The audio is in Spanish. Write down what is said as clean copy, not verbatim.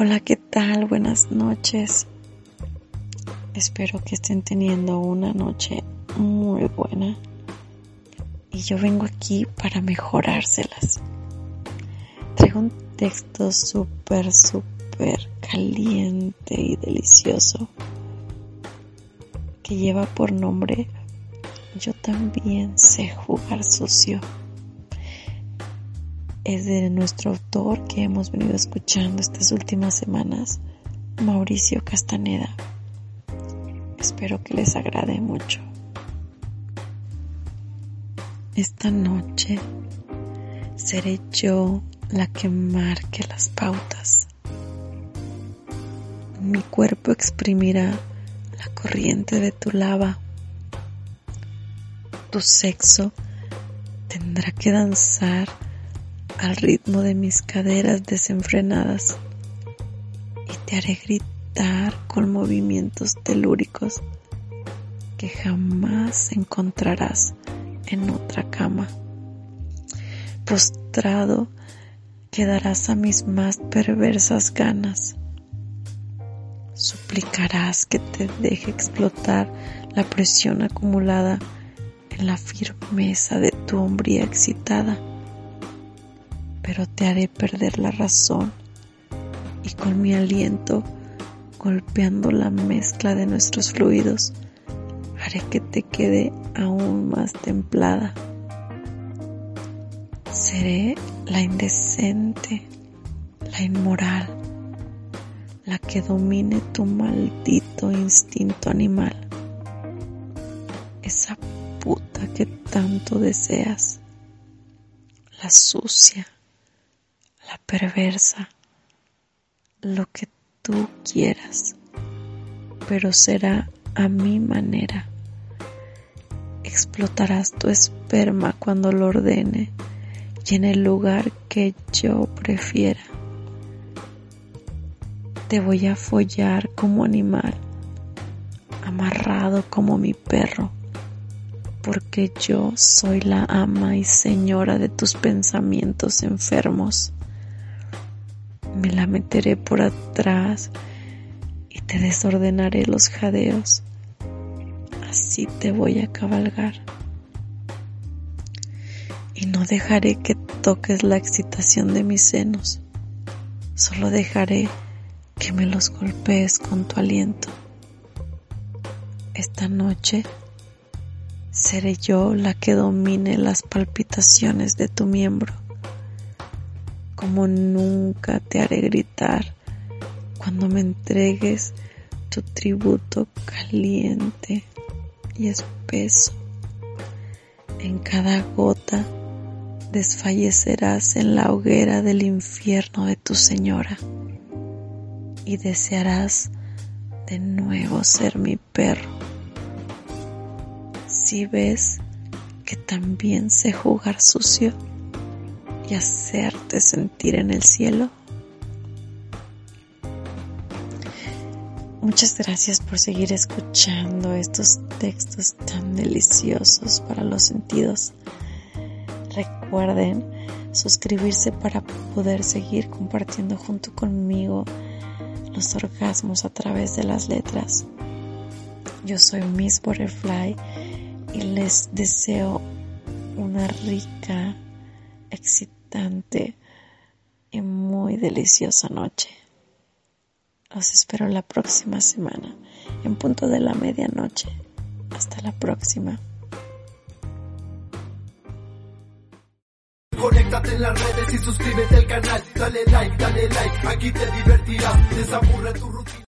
Hola, ¿qué tal? Buenas noches. Espero que estén teniendo una noche muy buena. Y yo vengo aquí para mejorárselas. Traigo un texto súper caliente y delicioso que lleva por nombre Yo también sé jugar sucio. Es de nuestro autor que hemos venido escuchando estas últimas semanas, Mauricio Castañeda. Espero que les agrade mucho. Esta noche seré yo la que marque las pautas. Mi cuerpo exprimirá la corriente de tu lava. Tu sexo tendrá que danzar al ritmo de mis caderas desenfrenadas, y te haré gritar con movimientos telúricos que jamás encontrarás en otra cama. Prostrado quedarás a mis más perversas ganas. Suplicarás que te deje explotar la presión acumulada en la firmeza de tu hombría excitada, pero te haré perder la razón, y con mi aliento, golpeando la mezcla de nuestros fluidos, haré que te quede aún más templada. Seré la indecente, la inmoral, la que domine tu maldito instinto animal, esa puta que tanto deseas, la sucia, la perversa, lo que tú quieras, pero será a mi manera. Explotarás tu esperma cuando lo ordene y en el lugar que yo prefiera. Te voy a follar como animal, amarrado como mi perro, porque yo soy la ama y señora de tus pensamientos enfermos. Me la meteré por atrás y te desordenaré los jadeos. Así te voy a cabalgar. Y no dejaré que toques la excitación de mis senos. Solo dejaré que me los golpees con tu aliento. Esta noche seré yo la que domine las palpitaciones de tu miembro. Como nunca te haré gritar cuando me entregues tu tributo caliente y espeso. En cada gota desfallecerás en la hoguera del infierno de tu señora. Y desearás de nuevo ser mi perro. Si ves que también sé jugar sucio y hacerte sentir en el cielo. Muchas gracias por seguir escuchando estos textos tan deliciosos para los sentidos. Recuerden suscribirse para poder seguir compartiendo junto conmigo los orgasmos a través de las letras. Yo soy Miss Butterfly y les deseo una rica, excitante y muy deliciosa noche. Los espero la próxima semana en punto de la medianoche. Hasta la próxima. Conéctate en las redes y suscríbete al canal. Dale like, aquí te divertirás. Desaburre tu rutina.